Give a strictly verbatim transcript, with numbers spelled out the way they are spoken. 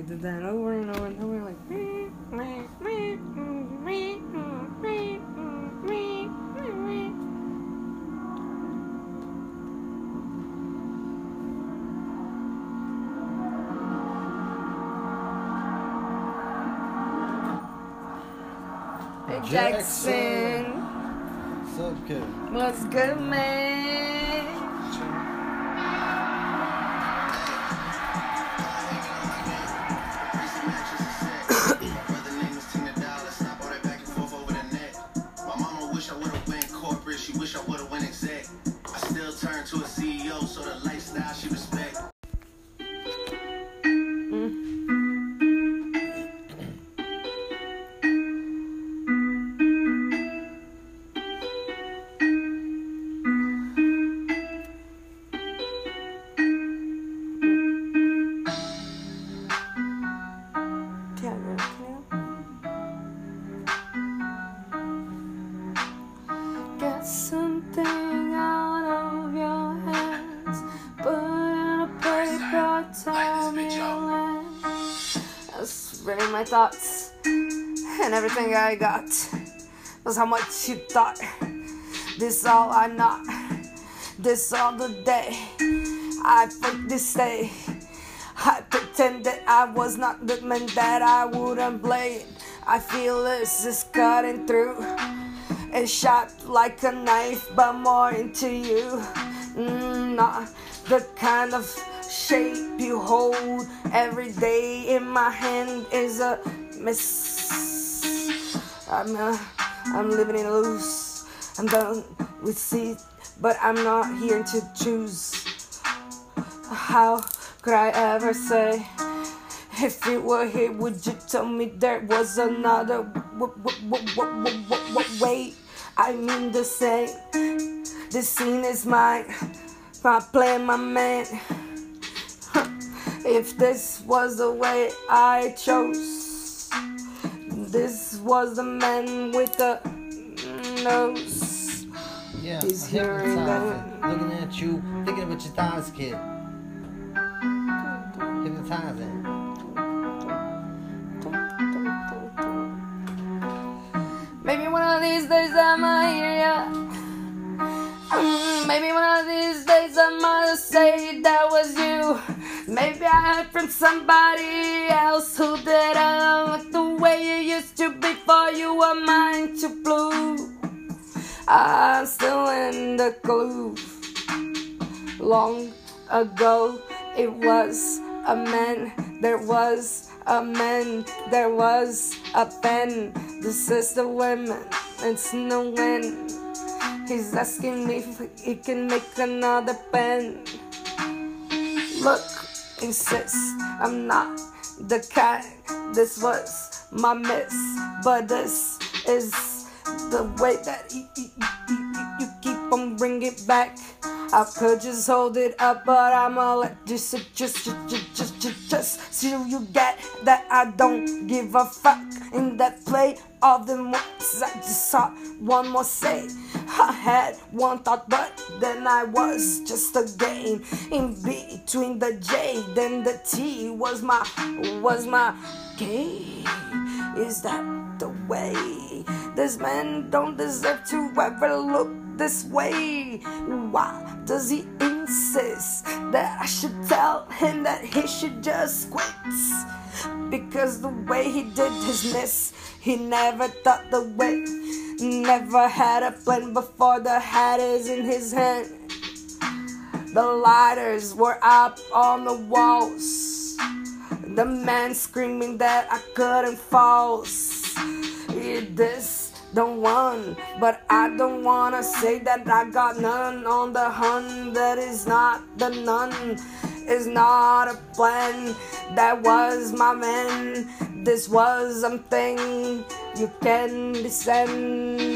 I did that over and over and over, like meh, meh, meh, meh, meh, meh, meh, meh. Jackson. What's up, kid? What's good, man? My mama wish I would have went corporate. She wish I would have went exec. I still turn to a C E O, so the lifestyle she respect. My thoughts and everything I got was how much you thought. This all I'm not. This all the day. I fake this day. I pretend that I was not the man that I wouldn't blame. I feel this is cutting through and shot like a knife, but more into you. Mm, not the kind of shape you hold every day in my hand is a mess. I'm uh, I'm living it loose. I'm done with seat, but I'm not here to choose. How could I ever say? If you were here, would you tell me there was another w- w- w- w- w- w- w- way? I mean the same. This scene is mine. My plan, my man. If this was the way I chose, this was the man with the nose. Yeah, he's hearing that. Looking at you, thinking about your thighs, kid. Hypnotizing. Maybe one of these days I might hear ya. Maybe one of these days I might say that was you. Maybe I heard from somebody else who did I like the way you used to before you were mine to blue. I'm still in the groove. Long ago, it was a man, there was a man, there was a pen. This is the women, it's no win. He's asking me if he can make another pen. Look. Insists I'm not the kind. This was my miss, but this is the way that you, you, you, you keep on bringing it back. I could just hold it up, but I'ma let just just just just just, just so you get that I don't give a fuck. In that play of the months, I just saw one more say. I had one thought, but then I was just a game in between the J. Then the T was my was my game. Is that the way? This man don't deserve to ever look this way. Why does he insist that I should tell him that he should just quit? Because the way he did his miss, he never thought the way. Never had a plan before the hat is in his hand. The lighters were up on the walls. The man screaming that I couldn't fall. This don't want, but I don't wanna say that I got none on the hun. That is not the none. Is not a plan. That was my man. This was something you can descend.